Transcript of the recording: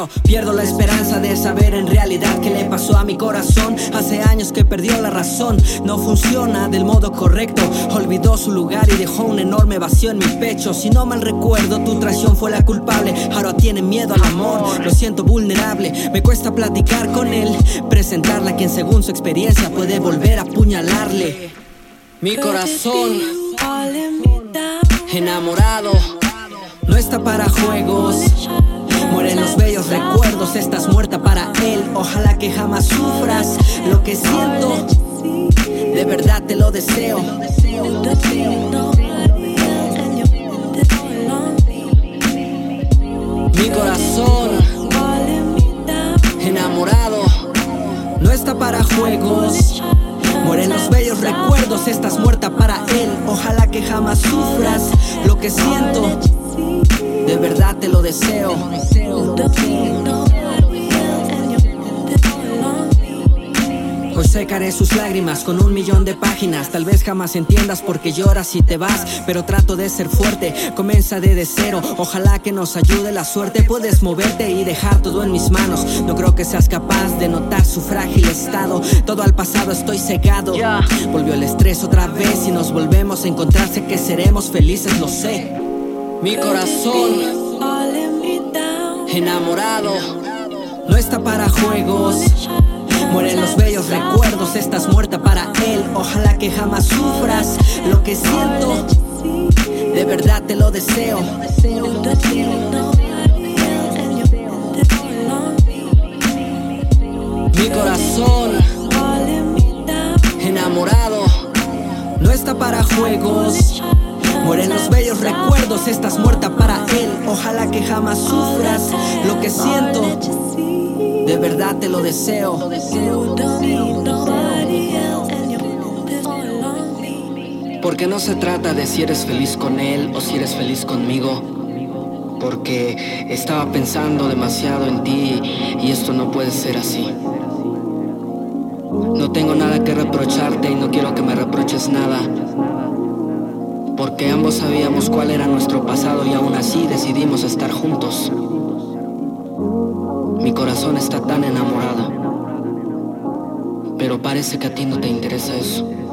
mío. Pierdo la esperanza de saber en realidad qué le pasó a mi corazón. Hace años que perdió la razón, no funciona del modo correcto. Olvidó su lugar y dejó un enorme vacío en mi pecho. Si no mal recuerdo, tu traición fue la culpable. Ahora tiene miedo al amor, lo siento vulnerable. Me cuesta platicar con él, presentarla, quien según su experiencia puede volver a apuñalarle. Mi corazón enamorado no está para juegos. Mueren los bellos recuerdos, estás muerta para él. Ojalá que jamás sufras lo que siento. De verdad te lo deseo. Mi corazón enamorado no está para juegos. Mueren los bellos recuerdos, estás muerta para él. Ojalá que jamás sufras lo que siento. De verdad te lo deseo. Hoy secaré sus lágrimas con 1,000,000 de páginas. Tal vez jamás entiendas por qué lloras y te vas, pero trato de ser fuerte, comienza desde cero. Ojalá que nos ayude la suerte. Puedes moverte y dejar todo en mis manos. No creo que seas capaz de notar su frágil estado. Todo al pasado estoy cegado. Volvió el estrés otra vez y nos volvemos a encontrar. Sé que seremos felices, lo sé. Mi corazón enamorado no está para juegos. Mueren los bellos recuerdos, estás muerta para él. Ojalá que jamás sufras lo que siento. De verdad te lo deseo. Mi corazón enamorado no está para juegos. Mueren los bellos recuerdos, estás muerta para él. Ojalá que jamás sufras lo que siento. De verdad te lo deseo. Porque no se trata de si eres feliz con él o si eres feliz conmigo. Porque estaba pensando demasiado en ti y esto no puede ser así. No tengo nada que reprocharte y no quiero que me reproches nada. Porque ambos sabíamos cuál era nuestro pasado y aún así decidimos estar juntos. Mi corazón está tan enamorado, pero parece que a ti no te interesa eso.